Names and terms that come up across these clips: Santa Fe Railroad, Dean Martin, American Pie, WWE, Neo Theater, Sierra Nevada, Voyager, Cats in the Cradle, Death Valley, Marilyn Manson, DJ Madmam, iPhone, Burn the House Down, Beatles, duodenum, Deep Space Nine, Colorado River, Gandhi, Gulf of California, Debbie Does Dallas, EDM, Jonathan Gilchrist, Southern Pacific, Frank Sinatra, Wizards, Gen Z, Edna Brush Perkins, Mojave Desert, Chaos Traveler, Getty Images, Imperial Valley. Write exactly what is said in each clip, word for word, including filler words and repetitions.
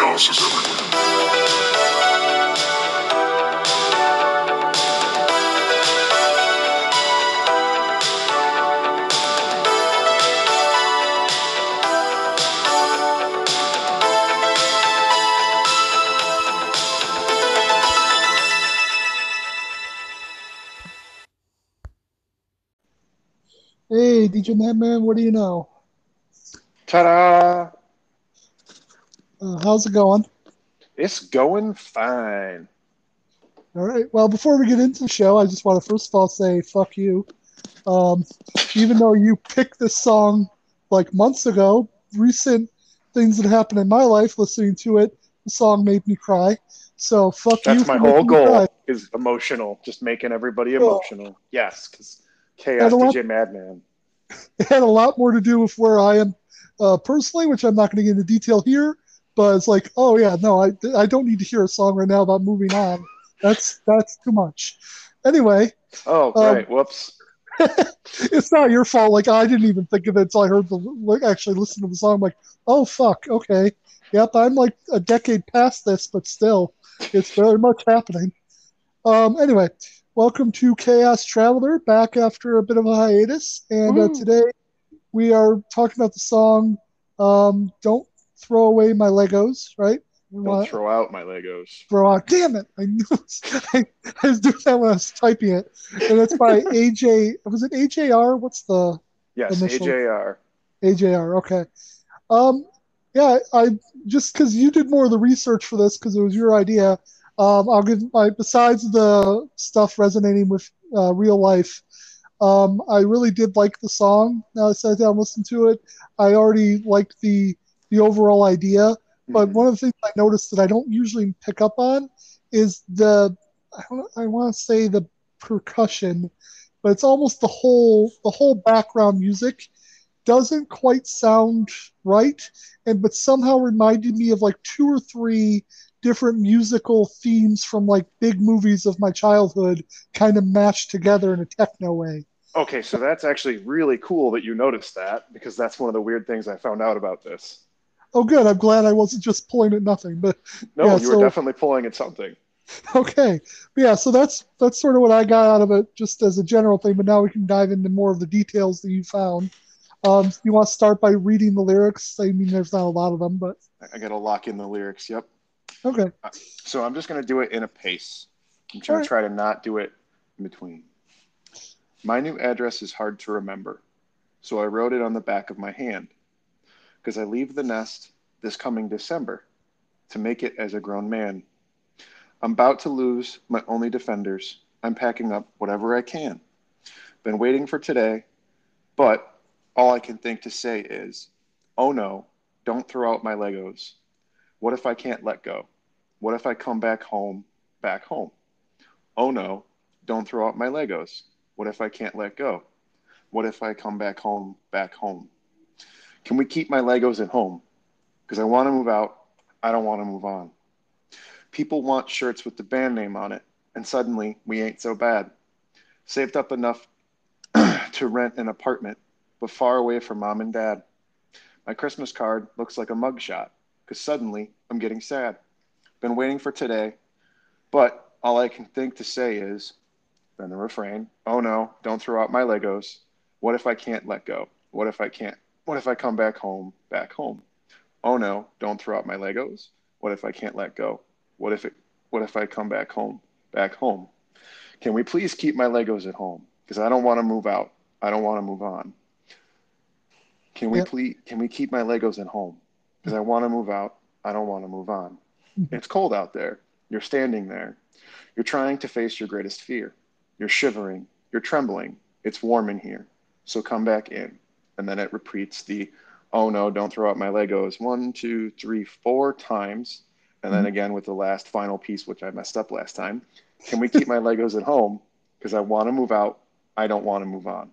chaos is everywhere. Hey, D J Madmam, what do you know? Ta-da! Uh, how's it going? It's going fine. All right. Well, before we get into the show, I just want to first of all say, fuck you. Um, even though you picked this song like months ago, recent things that happened in my life, listening to it, the song made me cry. So fuck That's you. That's my whole goal, is emotional, just making everybody emotional. Oh. Yes, because... Chaos D J Madmam. It had a lot more to do with where I am uh, personally, which I'm not going to get into detail here, but it's like, oh, yeah, no, I, I don't need to hear a song right now about moving on. That's that's too much. Anyway. Oh, right. Um, Whoops. It's not your fault. Like, I didn't even think of it until I heard the, like, actually listened to the song. I'm like, oh, fuck, okay. Yep, I'm like a decade past this, but still, it's very much happening. Um, anyway. Welcome to Chaos Traveler, back after a bit of a hiatus. And uh, today we are talking about the song um, Don't Throw Away My Legos, right? Don't uh, Throw Out My Legos. Throw Out. Damn it. I knew it. I, I was doing that when I was typing it. And that's by A J. Was it A J R? What's the Yes, initial? A J R. A J R, okay. Um, yeah, I just because you did more of the research for this because it was your idea. Um, I'll give my, besides the stuff resonating with uh, real life, um, I really did like the song. Now I sat down and listened to it. I already liked the the overall idea, but mm-hmm. one of the things I noticed that I don't usually pick up on is the, I, I want to say the percussion, but it's almost the whole the whole background music doesn't quite sound right, and but somehow reminded me of like two or three different musical themes from like big movies of my childhood kind of mashed together in a techno way. Okay, so that's actually really cool that you noticed that, because that's one of the weird things I found out about this. Oh, good. I'm glad I wasn't just pulling at nothing. But no, yeah, you so, were definitely pulling at something. Okay. But yeah, so that's that's sort of what I got out of it just as a general thing, but now we can dive into more of the details that you found. Um, you want to start by reading the lyrics? I mean, there's not a lot of them, but... I got to lock in the lyrics, yep. Okay. So I'm just going to do it in a pace. I'm trying right. to try to not do it in between. My new address is hard to remember, so I wrote it on the back of my hand, because I leave the nest this coming December to make it as a grown man. I'm about to lose my only defenders. I'm packing up whatever I can. Been waiting for today, but all I can think to say is, oh no, don't throw out my Legos. What if I can't let go? What if I come back home, back home? Oh no, don't throw out my Legos. What if I can't let go? What if I come back home, back home? Can we keep my Legos at home? Because I want to move out. I don't want to move on. People want shirts with the band name on it, and suddenly we ain't so bad. Saved up enough to rent an apartment, but far away from mom and dad. My Christmas card looks like a mugshot, because suddenly I'm getting sad. Been waiting for today, but all I can think to say is, then the refrain, oh no, don't throw out my Legos. What if I can't let go? What if I can't, what if I come back home, back home? Oh no, don't throw out my Legos. What if I can't let go? What if it, what if I come back home, back home? Can we please keep my Legos at home? Because I don't want to move out. I don't want to move on. Can we yep. please, can we keep my Legos at home? Because I want to move out. I don't want to move on. It's cold out there. You're standing there. You're trying to face your greatest fear. You're shivering. You're trembling. It's warm in here. So come back in. And then it repeats the, oh no, don't throw out my Legos. One, two, three, four times. And then again with the last final piece, which I messed up last time. Can we keep my Legos at home? Because I want to move out. I don't want to move on.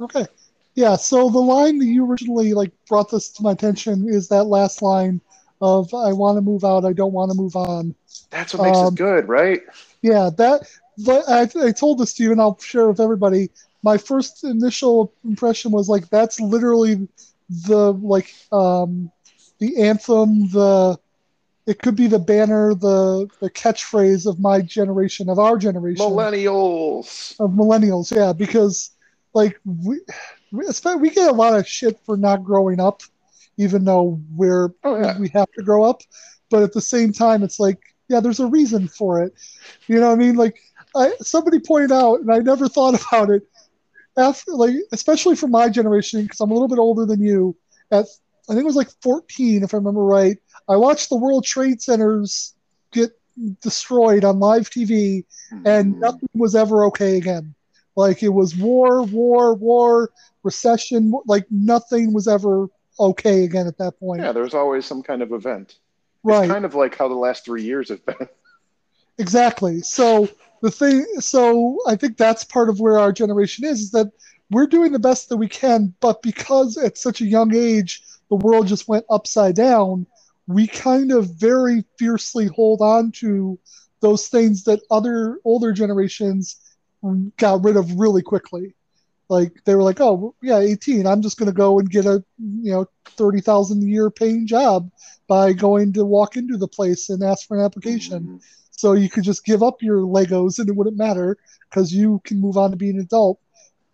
Okay. Yeah, so the line that you originally like brought this to my attention is that last line of I want to move out, I don't want to move on. That's what makes um, it good, right? Yeah, that I, I told this to you, and I'll share with everybody. My first initial impression was like that's literally the like um, the anthem, the it could be the banner, the, the catchphrase of my generation, of our generation. Millennials. Of millennials, yeah, because like we, we, we get a lot of shit for not growing up, even though we're oh, yeah. we have to grow up. But at the same time, it's like, yeah, there's a reason for it. You know what I mean? Like I, somebody pointed out, and I never thought about it, after, like, especially for my generation, because I'm a little bit older than you, at I think it was like fourteen, if I remember right, I watched the World Trade Centers get destroyed on live T V, and mm. nothing was ever okay again. Like, it was war, war, war, recession, like, nothing was ever okay again at that point. Yeah, there's always some kind of event. Right. It's kind of like how the last three years have been. Exactly. So the thing, so I think that's part of where our generation is, is that we're doing the best that we can, but because at such a young age, the world just went upside down, we kind of very fiercely hold on to those things that other older generations got rid of really quickly. Like, they were like, oh, yeah, eighteen, I'm just going to go and get a, you know, thirty thousand a year paying job by going to walk into the place and ask for an application. Mm-hmm. So you could just give up your Legos and it wouldn't matter because you can move on to being an adult.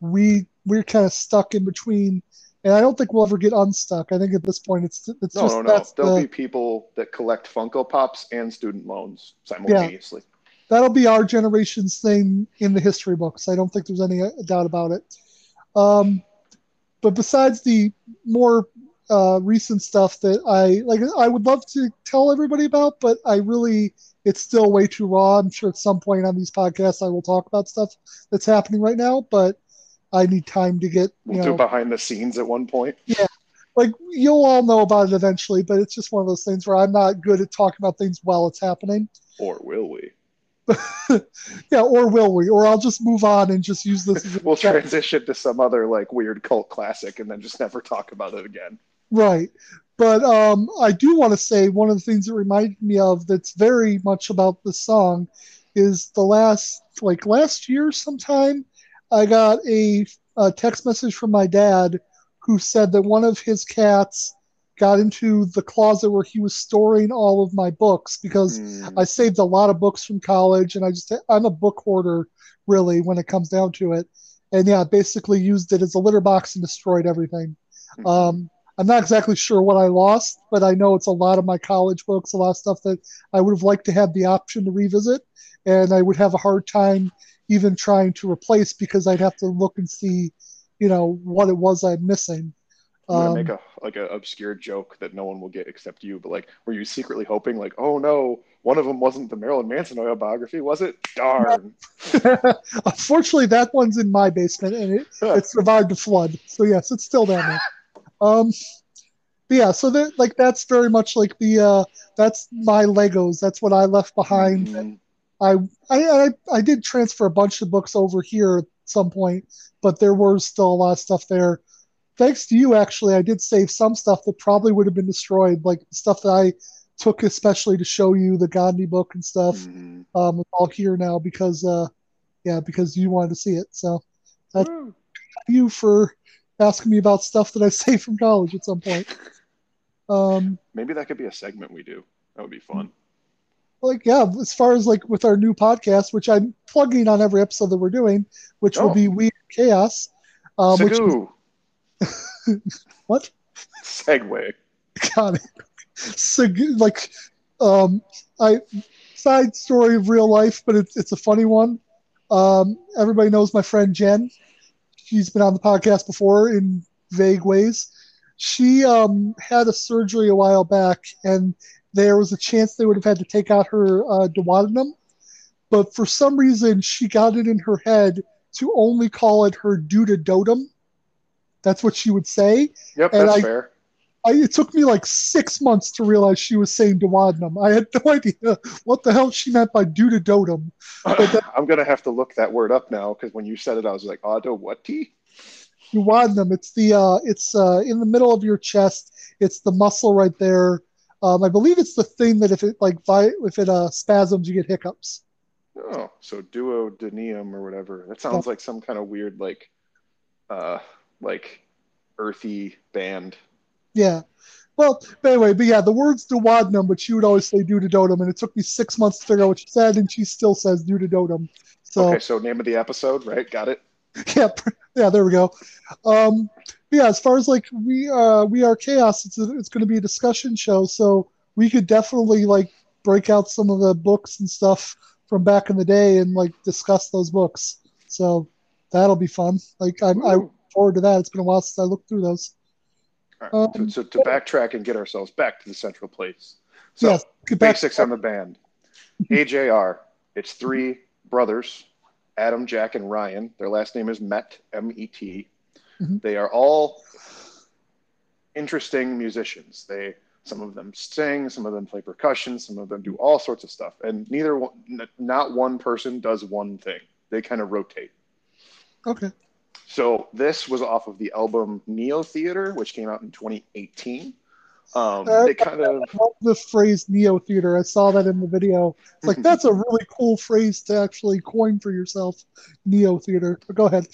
We, we're kind of stuck in between. And I don't think we'll ever get unstuck. I think at this point, it's it's no, just no, no. That's There'll the, be people that collect Funko Pops and student loans simultaneously. Yeah, that'll be our generation's thing in the history books. I don't think there's any doubt about it. Um, but besides the more uh, recent stuff that I like, I would love to tell everybody about, but I really it's still way too raw. I'm sure at some point on these podcasts, I will talk about stuff that's happening right now, but. I need time to get, you we'll know, do behind the scenes at one point. Yeah. Like, you'll all know about it eventually, but it's just one of those things where I'm not good at talking about things while it's happening. Or will we? Yeah. Or will we, or I'll just move on and just use this. As we'll chapter. transition to some other like weird cult classic and then just never talk about it again. Right. But um, I do want to say one of the things that reminded me of that's very much about this song is the last, like last year sometime, I got a, a text message from my dad who said that one of his cats got into the closet where he was storing all of my books because mm. I saved a lot of books from college and I just, I'm a book hoarder really when it comes down to it. And yeah, basically used it as a litter box and destroyed everything. Mm. Um, I'm not exactly sure what I lost, but I know it's a lot of my college books, a lot of stuff that I would have liked to have the option to revisit. And I would have a hard time even trying to replace because I'd have to look and see, you know, what it was I'm missing. Um, I'm gonna make a like an obscure joke that no one will get except you, but like, were you secretly hoping like, oh no, one of them wasn't the Marilyn Manson autobiography, was it? Darn. Unfortunately, that one's in my basement and it, it survived a flood. So yes, it's still down there. Um, but yeah, so that like that's very much like the uh, that's my Legos. That's what I left behind. Mm-hmm. And, I, I I did transfer a bunch of books over here at some point, but there were still a lot of stuff there. Thanks to you, actually, I did save some stuff that probably would have been destroyed, like stuff that I took especially to show you, the Gandhi book and stuff. Mm-hmm. Um, it's all here now because, uh, yeah, because you wanted to see it. So that's mm. you for asking me about stuff that I saved from college at some point. Um, Maybe that could be a segment we do. That would be fun. Like, yeah, as far as like with our new podcast, which I'm plugging on every episode that we're doing, which oh. will be Weird Chaos. Um, which is... what? Segway. Got it. Segu- like, um, I side story of real life, but it's it's a funny one. Um, everybody knows my friend Jen. She's been on the podcast before in vague ways. She um had a surgery a while back, and there was a chance they would have had to take out her uh, duodenum, but for some reason she got it in her head to only call it her duodotum. That's what she would say. Yep, and that's I, fair. I, it took me like six months to realize she was saying duodenum. I had no idea what the hell she meant by duodotum. That, I'm going to have to look that word up now because when you said it, I was like, auto what tea? Duodenum. It's the uh, it's uh, in the middle of your chest. It's the muscle right there. Um, I believe it's the thing that if it like vi- if it uh, spasms, you get hiccups. Oh, so duodeneum or whatever. That sounds yeah. like some kind of weird like, uh, like earthy band. Yeah, Well, but anyway, but yeah, the words to Wadnum, but she would always say doodadotum, and it took me six months to figure out what she said, and she still says doodadotum. So, okay, so name of the episode, right? Got it. Yeah, yeah, there we go. Um, yeah, as far as like we uh, we are chaos, it's a, it's going to be a discussion show, so we could definitely like break out some of the books and stuff from back in the day and like discuss those books. So that'll be fun. Like I'm, I look forward to that. It's been a while since I looked through those. All right. Um, so, so to backtrack and get ourselves back to the central place. So yes, basics on the band. A J R. It's three brothers, Adam, Jack, and Ryan. Their last name is Met, M E T. Mm-hmm. They are all interesting musicians. They some of them sing, some of them play percussion, some of them do all sorts of stuff. And neither one, n- not one person does one thing. They kind of rotate. Okay. So this was off of the album Neo Theater, which came out in twenty eighteen. Um, uh, they kind I, of I love the phrase Neo Theater. I saw that in the video. It's like that's a really cool phrase to actually coin for yourself, Neo Theater. But go ahead.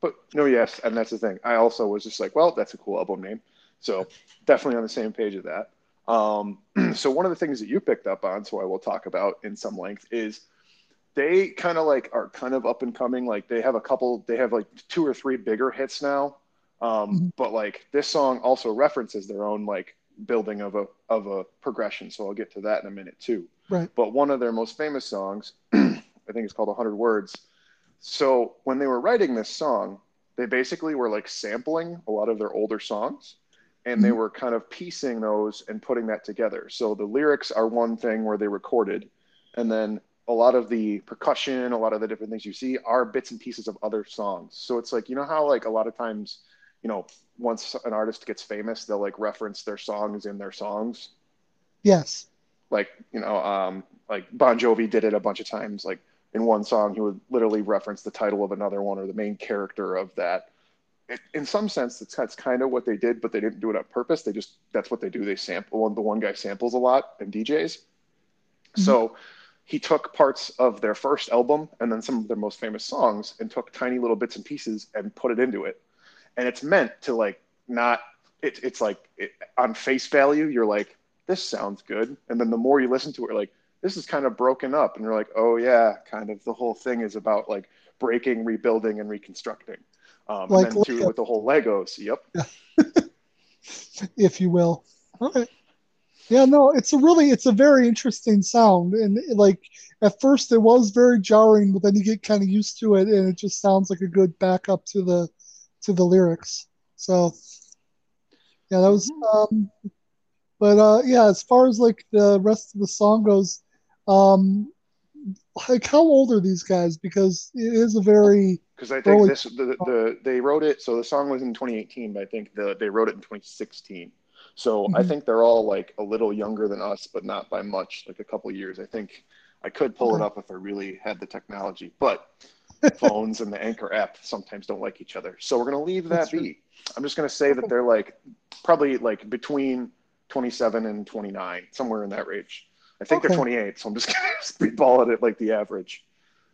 But no, yes, and that's the thing. I also was just like, well, that's a cool album name. So definitely on the same page of that. Um, so one of the things that you picked up on, so I will talk about in some length, is they kind of like are kind of up and coming. Like they have a couple, they have like two or three bigger hits now. Um, mm-hmm. But like this song also references their own like building of a, of a progression. So I'll get to that in a minute too. Right. But one of their most famous songs, I think it's called one hundred words. So when they were writing this song, they basically were like sampling a lot of their older songs. And they were kind of piecing those and putting that together. So the lyrics are one thing where they recorded. And then a lot of the percussion, a lot of the different things you see are bits and pieces of other songs. So it's like, you know how like a lot of times, you know, once an artist gets famous, they'll like reference their songs in their songs. Yes. Like, you know, um, like Bon Jovi did it a bunch of times. Like in one song, he would literally reference the title of another one or the main character of that. It, in some sense, that's, that's kind of what they did, but they didn't do it on purpose. They just, that's what they do. They sample, and the one guy samples a lot and D Js. Mm-hmm. So he took parts of their first album and then some of their most famous songs and took tiny little bits and pieces and put it into it. And it's meant to like, not, it, it's like it, on face value, you're like, this sounds good. And then the more you listen to it, you're like, this is kind of broken up. And you're like, oh yeah, kind of the whole thing is about like breaking, rebuilding, and reconstructing. Um, like and then too, with the whole Legos, yep. If you will. All right. Yeah, no, it's a really, it's a very interesting sound. And like, at first it was very jarring, but then you get kind of used to it and it just sounds like a good backup to the, to the lyrics. So yeah, that was, um, but uh, yeah, as far as like the rest of the song goes, um, like how old are these guys? Because it is a very, because I think this the, the they wrote it, so the song was in twenty eighteen, but I think the, they wrote it in twenty sixteen. So mm-hmm. I think they're all like a little younger than us, but not by much, like a couple years. I think I could pull okay. it up if I really had the technology, but phones and the Anchor app sometimes don't like each other. So we're going to leave that be. I'm just going to say that they're like probably like between twenty-seven and twenty-nine, somewhere in that range. I think okay. they're twenty-eight, so I'm just going to speedball it like the average.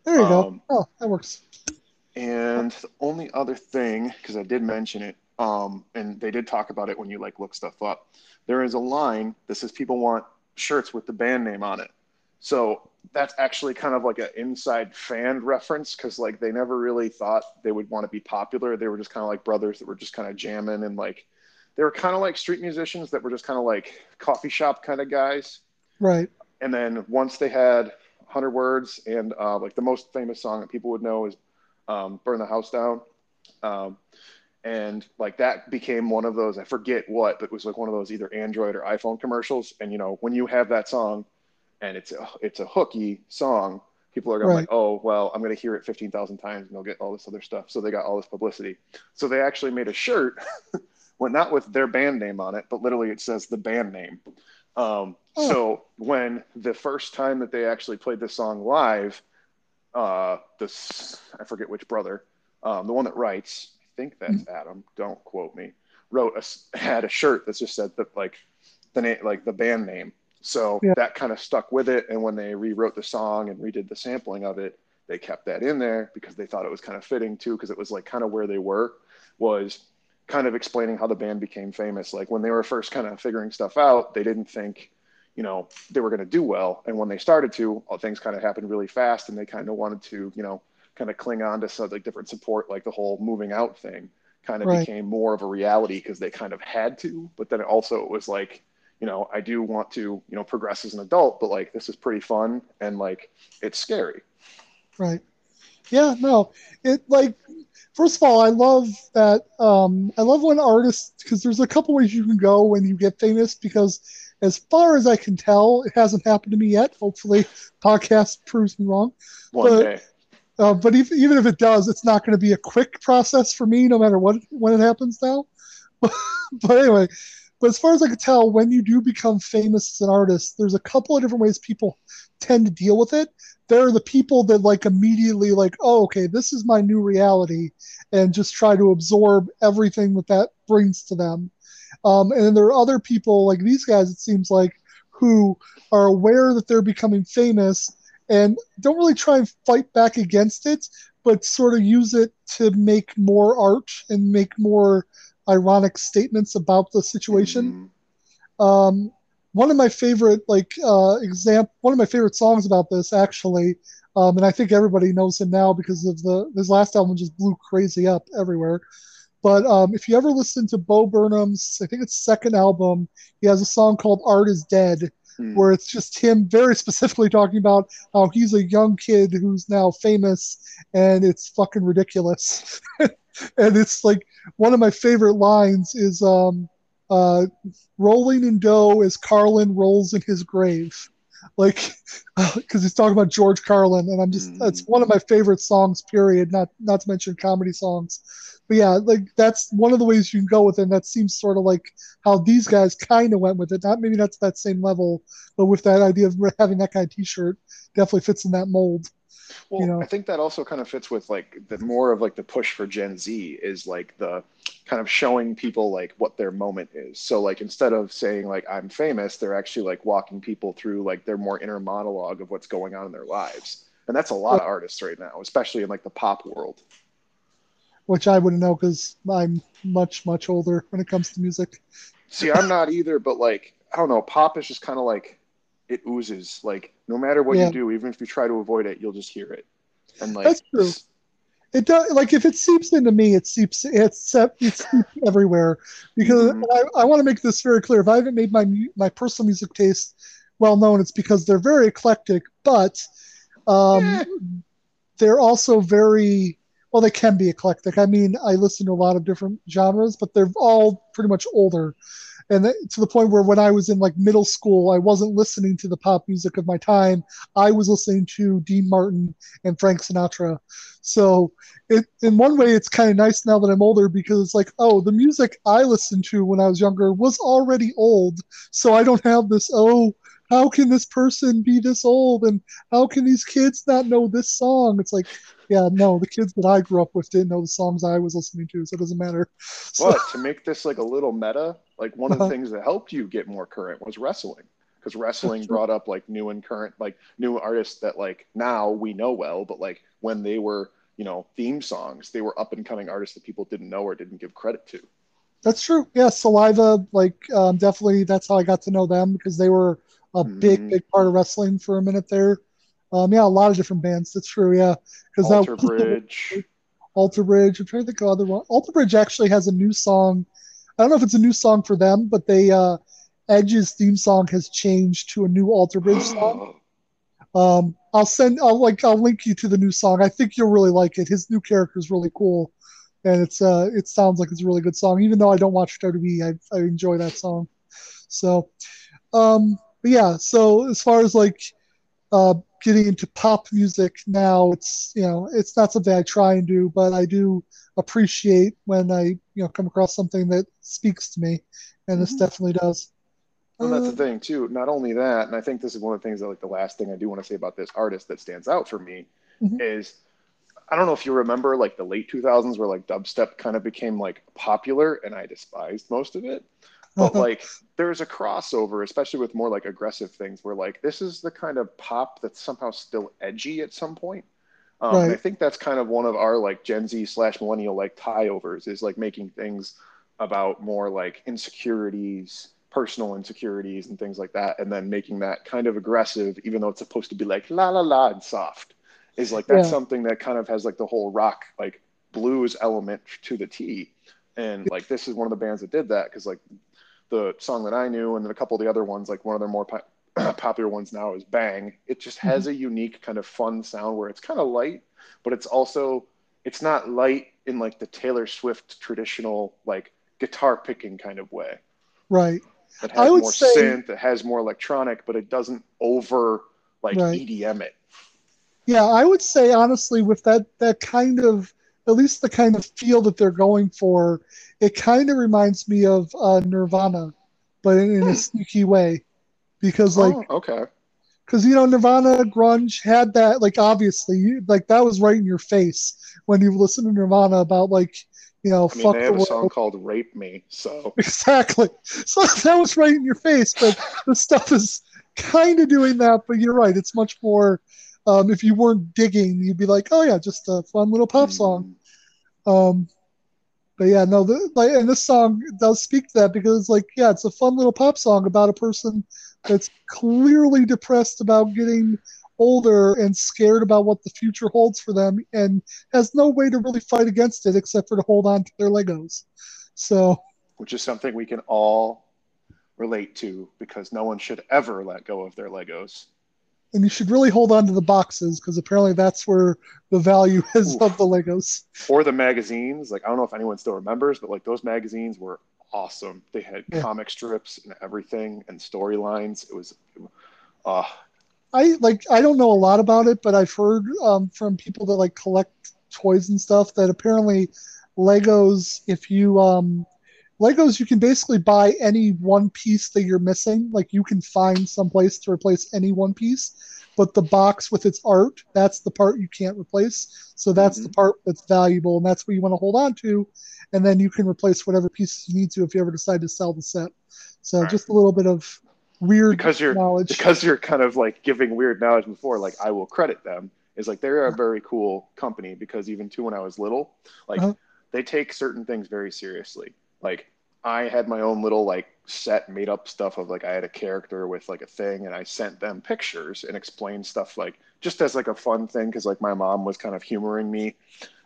There you um, go. Oh, that works. And the only other thing, because I did mention it, um, and they did talk about it when you like look stuff up, there is a line that says people want shirts with the band name on it. So that's actually kind of like an inside fan reference, because like they never really thought they would want to be popular. They were just kind of like brothers that were just kind of jamming, and like they were kind of like street musicians that were just kind of like coffee shop kind of guys. Right. And then once they had one hundred words and uh, like the most famous song that people would know is Um, Burn the House Down, um, and like that became one of those, I forget what, but it was like one of those either Android or iPhone commercials. And you know, when you have that song and it's a, it's a hooky song, people are going right. like, oh well, I'm going to hear it fifteen thousand times and they'll get all this other stuff. So they got all this publicity. So they actually made a shirt, well, not with their band name on it, but literally it says the band name. Um, oh. So when the first time that they actually played this song live, Uh, this I forget which brother, um, the one that writes, I think that's mm-hmm. Adam. Don't quote me. Wrote a, had a shirt that just said that like the name, like the band name. So yeah. that kind of stuck with it. And when they rewrote the song and redid the sampling of it, they kept that in there because they thought it was kind of fitting too, because it was like kind of where they were was kind of explaining how the band became famous. Like when they were first kind of figuring stuff out, they didn't think, you know, they were going to do well. And when they started to, all things kind of happened really fast, and they kind of wanted to, you know, kind of cling on to some like different support, like the whole moving out thing kind of right. became more of a reality because they kind of had to. But then also it was like, you know, I do want to, you know, progress as an adult, but like, this is pretty fun. And like, it's scary. Right. Yeah, no, it like, first of all, I love that. Um, I love when artists, because there's a couple ways you can go when you get famous, because as far as I can tell, it hasn't happened to me yet. Hopefully podcast proves me wrong. One but, day. Uh, but if, even if it does, it's not going to be a quick process for me, no matter what, when it happens now. But, but anyway, but as far as I can tell, when you do become famous as an artist, there's a couple of different ways people tend to deal with it. There are the people that like immediately like, oh, okay, this is my new reality, and just try to absorb everything that that brings to them. Um, and then there are other people like these guys, it seems like, who are aware that they're becoming famous and don't really try and fight back against it, but sort of use it to make more art and make more ironic statements about the situation. Mm-hmm. Um, One of my favorite, like, uh, example, one of my favorite songs about this, actually, um, and I think everybody knows him now because of the his last album just blew crazy up everywhere. But um, if you ever listen to Bo Burnham's, I think it's second album, he has a song called "Art Is Dead," mm. where it's just him very specifically talking about how he's a young kid who's now famous, and it's fucking ridiculous. And it's like one of my favorite lines is. Um, Uh, rolling in dough as Carlin rolls in his grave, like because he's talking about George Carlin, and I'm just that's mm. one of my favorite songs. Period. Not not to mention comedy songs, but yeah, like that's one of the ways you can go with it. And that seems sort of like how these guys kind of went with it. Not maybe not to that same level, but with that idea of having that kind of T-shirt, definitely fits in that mold. Well, you know? I think that also kind of fits with like the more of like the push for Gen Z is like the kind of showing people like what their moment is. So like instead of saying like I'm famous, they're actually like walking people through like their more inner monologue of what's going on in their lives. And that's a lot of artists right now, especially in like the pop world. Which I wouldn't know because I'm much, much older when it comes to music. See, I'm not either, but like, I don't know, pop is just kind of like, it oozes. Like no matter what yeah. you do, even if you try to avoid it, you'll just hear it. And like that's true. It does. Like if it seeps into me, it seeps. It's it seeps everywhere. Because mm-hmm. I, I want to make this very clear. If I haven't made my my personal music taste well known, it's because they're very eclectic, but um, yeah. they're also very well. They can be eclectic. I mean, I listen to a lot of different genres, but they're all pretty much older. And that, to the point where when I was in like middle school, I wasn't listening to the pop music of my time. I was listening to Dean Martin and Frank Sinatra. So it, in one way, it's kind of nice now that I'm older because it's like, oh, the music I listened to when I was younger was already old. So I don't have this, oh, how can this person be this old? And how can these kids not know this song? It's like, yeah, no, the kids that I grew up with didn't know the songs I was listening to, so it doesn't matter. But so, to make this like a little meta, like one of the uh, things that helped you get more current was wrestling, because wrestling brought up like new and current, like new artists that like now we know well, but like when they were, you know, theme songs, they were up and coming artists that people didn't know or didn't give credit to. That's true. Yeah, Saliva, like um, definitely that's how I got to know them because they were a mm-hmm. big, big part of wrestling for a minute there. Um, yeah, a lot of different bands. That's true. Yeah, because Alter that, Bridge. Alter Bridge. I'm trying to think of other one. Alter Bridge actually has a new song. I don't know if it's a new song for them, but they uh, Edge's theme song has changed to a new Alter Bridge song. Um, I'll send. I'll like. I'll link you to the new song. I think you'll really like it. His new character is really cool, and it's uh, it sounds like it's a really good song. Even though I don't watch W W E, I I enjoy that song. So, um, but yeah. So as far as like. Uh, getting into pop music now, it's you know it's not something I try and do, but I do appreciate when I you know come across something that speaks to me, and mm-hmm. this definitely does. And uh, that's the thing too. Not only that, and I think this is one of the things that like the last thing I do want to say about this artist that stands out for me mm-hmm. is I don't know if you remember like the late two thousands where like dubstep kind of became like popular, and I despised most of it. But like there's a crossover, especially with more like aggressive things where like this is the kind of pop that's somehow still edgy at some point. Um, right. I think that's kind of one of our like Gen Z slash millennial like tie overs is like making things about more like insecurities, personal insecurities and things like that, and then making that kind of aggressive, even though it's supposed to be like la la la and soft, is like that's yeah. something that kind of has like the whole rock like blues element to the T. And like this is one of the bands that did that, because like the song that I knew and then a couple of the other ones, like one of their more po- popular ones now is Bang. It just has mm-hmm. a unique kind of fun sound where it's kind of light, but it's also it's not light in like the Taylor Swift traditional like guitar picking kind of way. Right. It has I would more say, synth, it has more electronic, but it doesn't over like right. E D M it. Yeah, I would say honestly with that that kind of, at least the kind of feel that they're going for, it kind of reminds me of uh, Nirvana, but in, in a sneaky way. Because like, oh, okay. Because, you know, Nirvana, grunge had that, like, obviously, you, like, that was right in your face when you listen to Nirvana about, like, you know, I mean, fuck they have the a world. Song called Rape Me, so. Exactly. So that was right in your face, but the stuff is kind of doing that, but you're right. It's much more, um, if you weren't digging, you'd be like, oh, yeah, just a fun little pop song. Mm. Um, but, yeah, no, the, like, and this song does speak to that because, like, yeah, it's a fun little pop song about a person that's clearly depressed about getting older and scared about what the future holds for them and has no way to really fight against it except for to hold on to their Legos. So, which is something we can all relate to because no one should ever let go of their Legos. And you should really hold on to the boxes because apparently that's where the value is Oof. Of the Legos. Or the magazines. Like, I don't know if anyone still remembers, but like those magazines were awesome. They had yeah. comic strips and everything and storylines. It was uh I like I don't know a lot about it, but I've heard um from people that like collect toys and stuff that apparently Legos, if you um Legos you can basically buy any one piece that you're missing. Like you can find some place to replace any one piece, but the box with its art, that's the part you can't replace. So that's mm-hmm. the part that's valuable and that's what you want to hold on to. And then you can replace whatever pieces you need to if you ever decide to sell the set. So right. just a little bit of weird because you're, knowledge. Because you're kind of like giving weird knowledge before, like I will credit them, is like they're a very cool company because even too when I was little, like uh-huh. they take certain things very seriously. Like I had my own little like set made up stuff of like I had a character with like a thing and I sent them pictures and explained stuff like just as like a fun thing because like my mom was kind of humoring me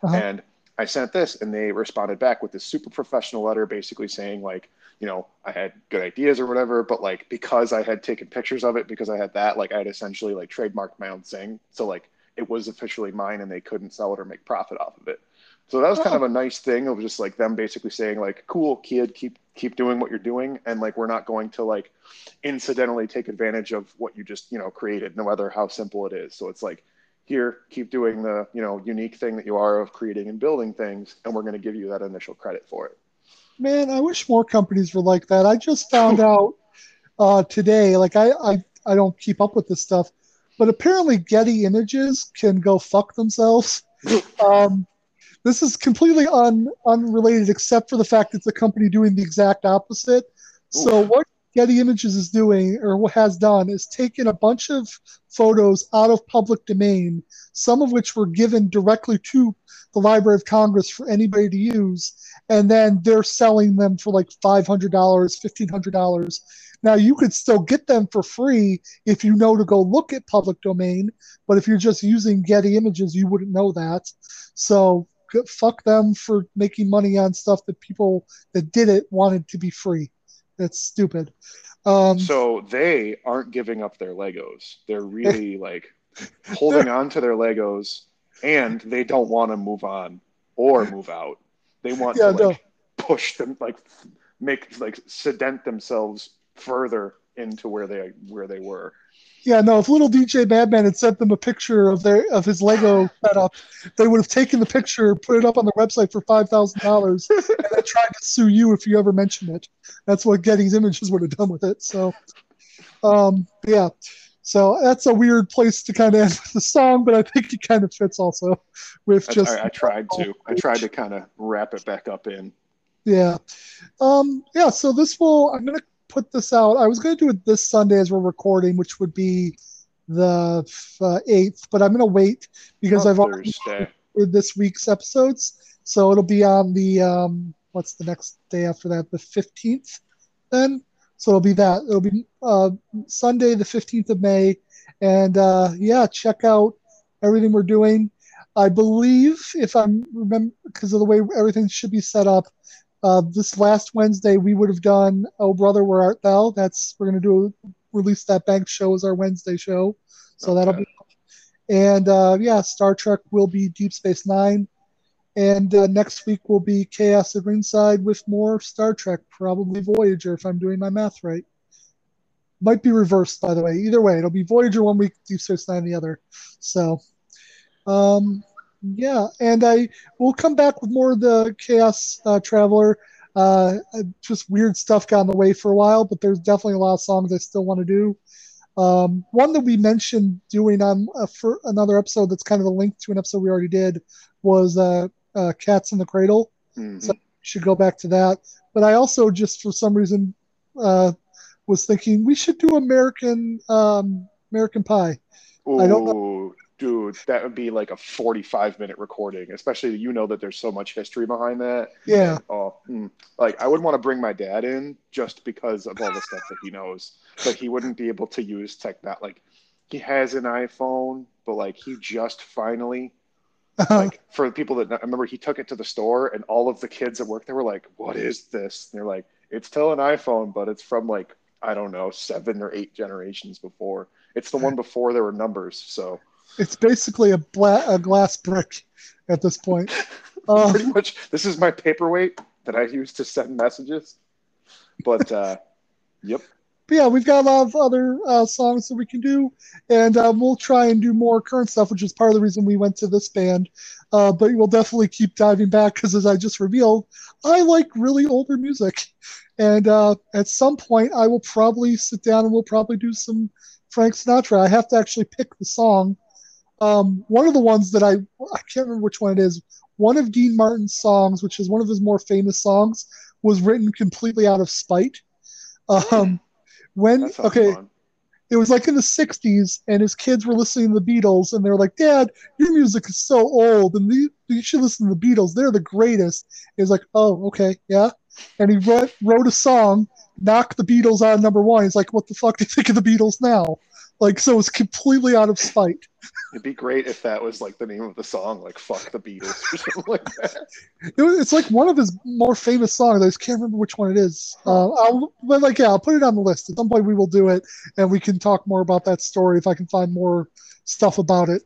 uh-huh. and I sent this and they responded back with this super professional letter basically saying like, you know, I had good ideas or whatever, but like because I had taken pictures of it, because I had that, like I had essentially like trademarked my own thing. So like it was officially mine and they couldn't sell it or make profit off of it. So that was kind of a nice thing of just like them basically saying like, cool kid, keep keep doing what you're doing. And like, we're not going to like incidentally take advantage of what you just, you know, created, no matter how simple it is. So it's like, here, keep doing the, you know, unique thing that you are of creating and building things, and we're going to give you that initial credit for it. Man, I wish more companies were like that. I just found out uh, today, like I, I, I don't keep up with this stuff, but apparently Getty Images can go fuck themselves. um, this is completely un, unrelated except for the fact it's a company doing the exact opposite. Ooh. So what Getty Images is doing, or has done, is taken a bunch of photos out of public domain, some of which were given directly to the Library of Congress for anybody to use, and then they're selling them for like five hundred dollars, fifteen hundred dollars. Now, you could still get them for free if you know to go look at public domain, but if you're just using Getty Images, you wouldn't know that. So fuck them for making money on stuff that people that did it wanted to be free. That's stupid. Um, so they aren't giving up their Legos. They're really like holding on to their Legos and they don't want to move on or move out. They want yeah, to like, no. push them, like make, like sedent themselves further into where they, where they were. Yeah, no, if little D J Madman had sent them a picture of their of his Lego setup, they would have taken the picture, put it up on the website for five thousand dollars, and then tried to sue you if you ever mentioned it. That's what Getty's Images would have done with it. So, um, yeah. So that's a weird place to kind of end with the song, but I think it kind of fits also with just... I, I tried to. I tried to kind of wrap it back up in. Yeah. Um, yeah, so this will... I'm going to... put this out. I was going to do it this Sunday as we're recording, which would be the uh, eighth, but I'm going to wait because Not I've Thursday. Already recorded this week's episodes. So it'll be on the um, what's the next day after that? The fifteenth then? So it'll be that. It'll be uh, Sunday, the fifteenth of May. And, uh, yeah, check out everything we're doing. I believe, if I'm remember, because of the way everything should be set up, uh, this last Wednesday we would have done Oh Brother Where Art Thou. That's we're gonna do release that bank show as our Wednesday show, so okay. That'll be. And uh, yeah, Star Trek will be Deep Space Nine, and uh, next week will be Chaos at Ringside with more Star Trek, probably Voyager if I'm doing my math right. Might be reversed, by the way. Either way, it'll be Voyager one week, Deep Space Nine the other. So. Um, yeah, and I will come back with more of the Chaos uh, Traveler. Uh, just weird stuff got in the way for a while, but there's definitely a lot of songs I still want to do. Um, one that we mentioned doing on uh, for another episode that's kind of a link to an episode we already did was uh, uh, Cats in the Cradle. Mm-hmm. So you should go back to that. But I also just for some reason uh, was thinking we should do American um, American Pie. Ooh. I don't know. Dude, that would be like a forty-five minute recording, especially you know that there's so much history behind that. Yeah. Oh, like I would want to bring my dad in just because of all the stuff that he knows, but he wouldn't be able to use tech. That like he has an iPhone, but like he just finally, uh-huh. like for people that I remember, he took it to the store and all of the kids at work, they were like, "What is this?" And they're like, "It's still an iPhone, but it's from like I don't know seven or eight generations before. It's the one before there were numbers." So. It's basically a, bla- a glass brick at this point. Um, Pretty much. This is my paperweight that I use to send messages. But, uh, yep. But yeah, we've got a lot of other uh, songs that we can do. And uh, we'll try and do more current stuff, which is part of the reason we went to this band. Uh, but we'll definitely keep diving back because, as I just revealed, I like really older music. And uh, at some point, I will probably sit down and we'll probably do some Frank Sinatra. I have to actually pick the song. Um, one of the ones that I, I can't remember which one it is, one of Dean Martin's songs, which is one of his more famous songs, was written completely out of spite. Um, when, okay, fun. It was like in the sixties, and his kids were listening to the Beatles, and they were like, "Dad, your music is so old, and you, you should listen to the Beatles. They're the greatest." He was like, "Oh, okay, yeah." And he wrote, wrote a song, knocked the Beatles out of number one. He's like, "What the fuck do you think of the Beatles now?" Like, so it's completely out of spite. It'd be great if that was, like, the name of the song, like, "Fuck the Beatles" or something like that. It was, it's, like, one of his more famous songs. I just can't remember which one it is. Uh, I'll, but, like, yeah, I'll put it on the list. At some point we will do it, and we can talk more about that story if I can find more stuff about it.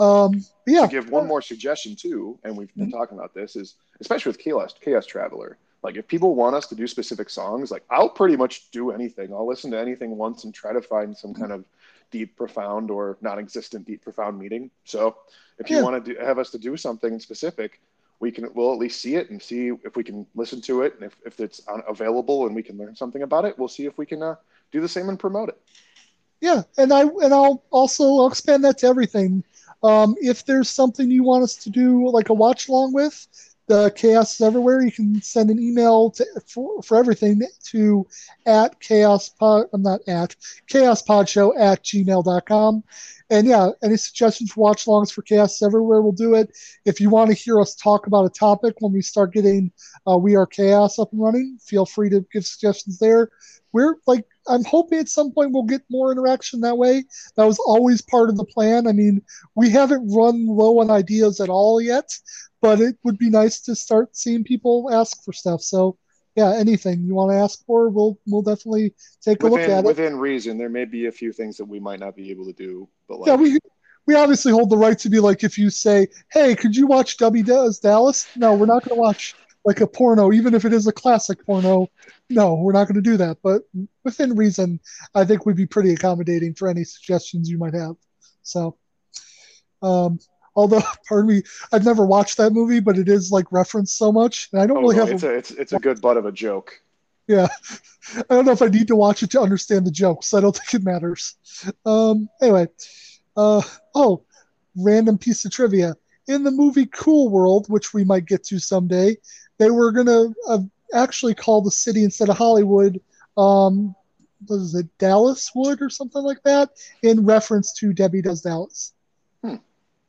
Um, yeah. To give one more suggestion, too, and we've been mm-hmm. talking about this, is especially with Chaos, Chaos Traveler. Like, if people want us to do specific songs, like, I'll pretty much do anything. I'll listen to anything once and try to find some kind of deep, profound, or non-existent deep, profound meaning. So if you yeah. want to do, have us to do something specific, we can, we'll at least see it and see if we can listen to it. And if, if it's available and we can learn something about it, we'll see if we can uh, do the same and promote it. Yeah, and, I, and I'll also I'll expand that to everything. Um, if there's something you want us to do, like a watch-along with, the Chaos is Everywhere. You can send an email to, for, for everything to at chaospod, I'm not at, chaospodshow at gmail dot com. And yeah, any suggestions for watch-alongs for Chaos is Everywhere, we'll do it. If you want to hear us talk about a topic when we start getting uh, We Are Chaos up and running, feel free to give suggestions there. We're like, I'm hoping at some point we'll get more interaction that way. That was always part of the plan. I mean, we haven't run low on ideas at all yet, but it would be nice to start seeing people ask for stuff. So, yeah, anything you want to ask for, we'll we'll definitely take a within, look at it. Within reason, there may be a few things that we might not be able to do. But like... Yeah, we we obviously hold the right to be like, if you say, "Hey, could you watch Debbie Does Dallas?" No, we're not going to watch like a porno, even if it is a classic porno. No, we're not going to do that. But within reason, I think we'd be pretty accommodating for any suggestions you might have. So, um. Although, pardon me, I've never watched that movie, but it is like referenced so much, and I don't oh, really no, have. It's a, it's it's a good butt of a joke. Yeah, I don't know if I need to watch it to understand the jokes. So I don't think it matters. Um, anyway, uh, oh, random piece of trivia: in the movie Cool World, which we might get to someday, they were gonna uh, actually call the city instead of Hollywood. Um, what is it, Dallas Wood or something like that, in reference to Debbie Does Dallas. Hmm.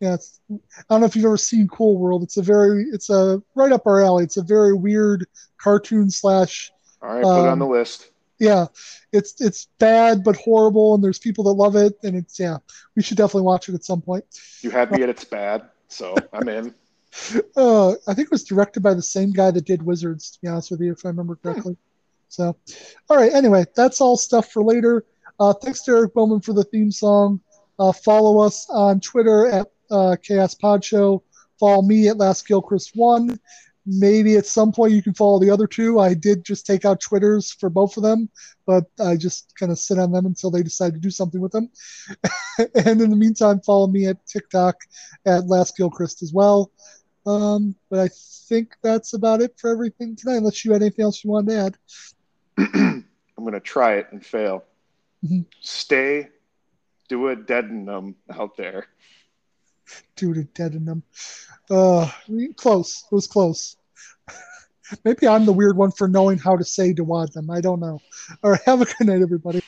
Yeah, it's, I don't know if you've ever seen Cool World. It's a very, it's a right up our alley. It's a very weird cartoon slash. All right, um, put it on the list. Yeah, it's it's bad but horrible, and there's people that love it, and it's yeah, we should definitely watch it at some point. You had me at it's bad, so I'm in. Uh, I think it was directed by the same guy that did Wizards, to be honest with you, if I remember correctly. Hmm. So, all right. Anyway, that's all stuff for later. Uh, thanks to Eric Bowman for the theme song. Uh, follow us on Twitter at uh, Chaos Pod Show. Follow me at Last Gilchrist One. Maybe at some point you can follow the other two. I did just take out Twitters for both of them, but I just kind of sit on them until they decide to do something with them. And in the meantime, follow me at TikTok at Last Gilchrist as well. Um, but I think that's about it for everything tonight, unless you had anything else you wanted to add. I'm going to try it and fail. Mm-hmm. Stay duodenum out there. Duodenum. Uh, close. It was close. Maybe I'm the weird one for knowing how to say duodenum. I don't know. All right. Have a good night, everybody.